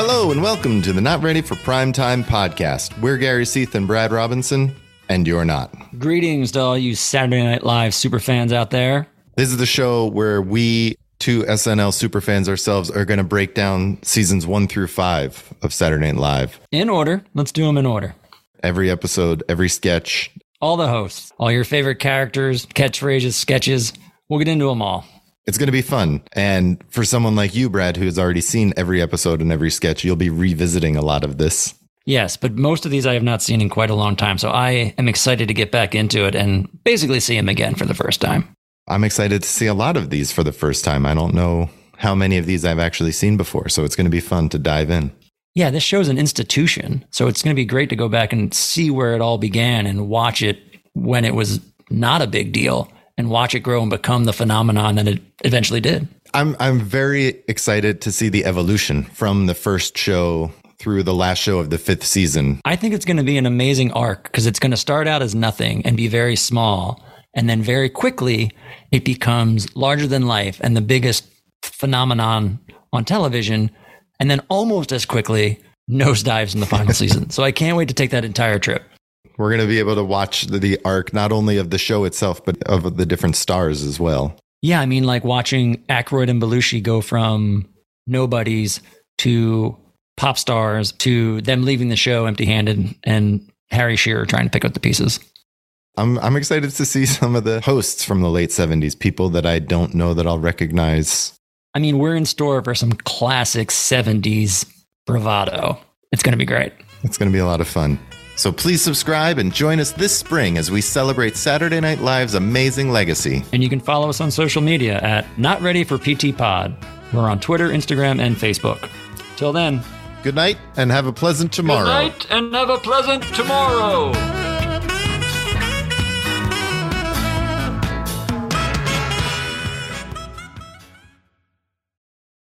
Hello and welcome to the Not Ready for Prime Time Podcast. We're Gary Seath and Brad Robinson, and you're not. Greetings to all you Saturday Night Live superfans out there. This is the show where we, two SNL superfans ourselves, are going to break down seasons 1 through 5 of Saturday Night Live. In order. Let's do them in order. Every episode, every sketch. All the hosts, all your favorite characters, catchphrases, sketches. We'll get into them all. It's going to be fun. And for someone like you, Brad, who has already seen every episode and every sketch, you'll be revisiting a lot of this. Yes, but most of these I have not seen in quite a long time. So I am excited to get back into it and basically see them again for the first time. I'm excited to see a lot of these for the first time. I don't know how many of these I've actually seen before. So it's going to be fun to dive in. Yeah, this show's an institution. So it's going to be great to go back and see where it all began and watch it when it was not a big deal. And watch it grow and become the phenomenon that it eventually did. I'm very excited to see the evolution from the first show through the last show of the 5th season. I think it's going to be an amazing arc because it's going to start out as nothing and be very small. And then very quickly, it becomes larger than life and the biggest phenomenon on television. And then almost as quickly, nosedives in the final season. So I can't wait to take that entire trip. We're going to be able to watch the arc, not only of the show itself, but of the different stars as well. Yeah, I mean, like watching Aykroyd and Belushi go from nobodies to pop stars to them leaving the show empty-handed and Harry Shearer trying to pick up the pieces. I'm excited to see some of the hosts from the late 70s, people that I don't know that I'll recognize. I mean, we're in store for some classic 70s bravado. It's going to be great. It's going to be a lot of fun. So please subscribe and join us this spring as we celebrate Saturday Night Live's amazing legacy. And you can follow us on social media at Not Ready for PT Pod. We're on Twitter, Instagram, and Facebook. Till then. Good night and have a pleasant tomorrow.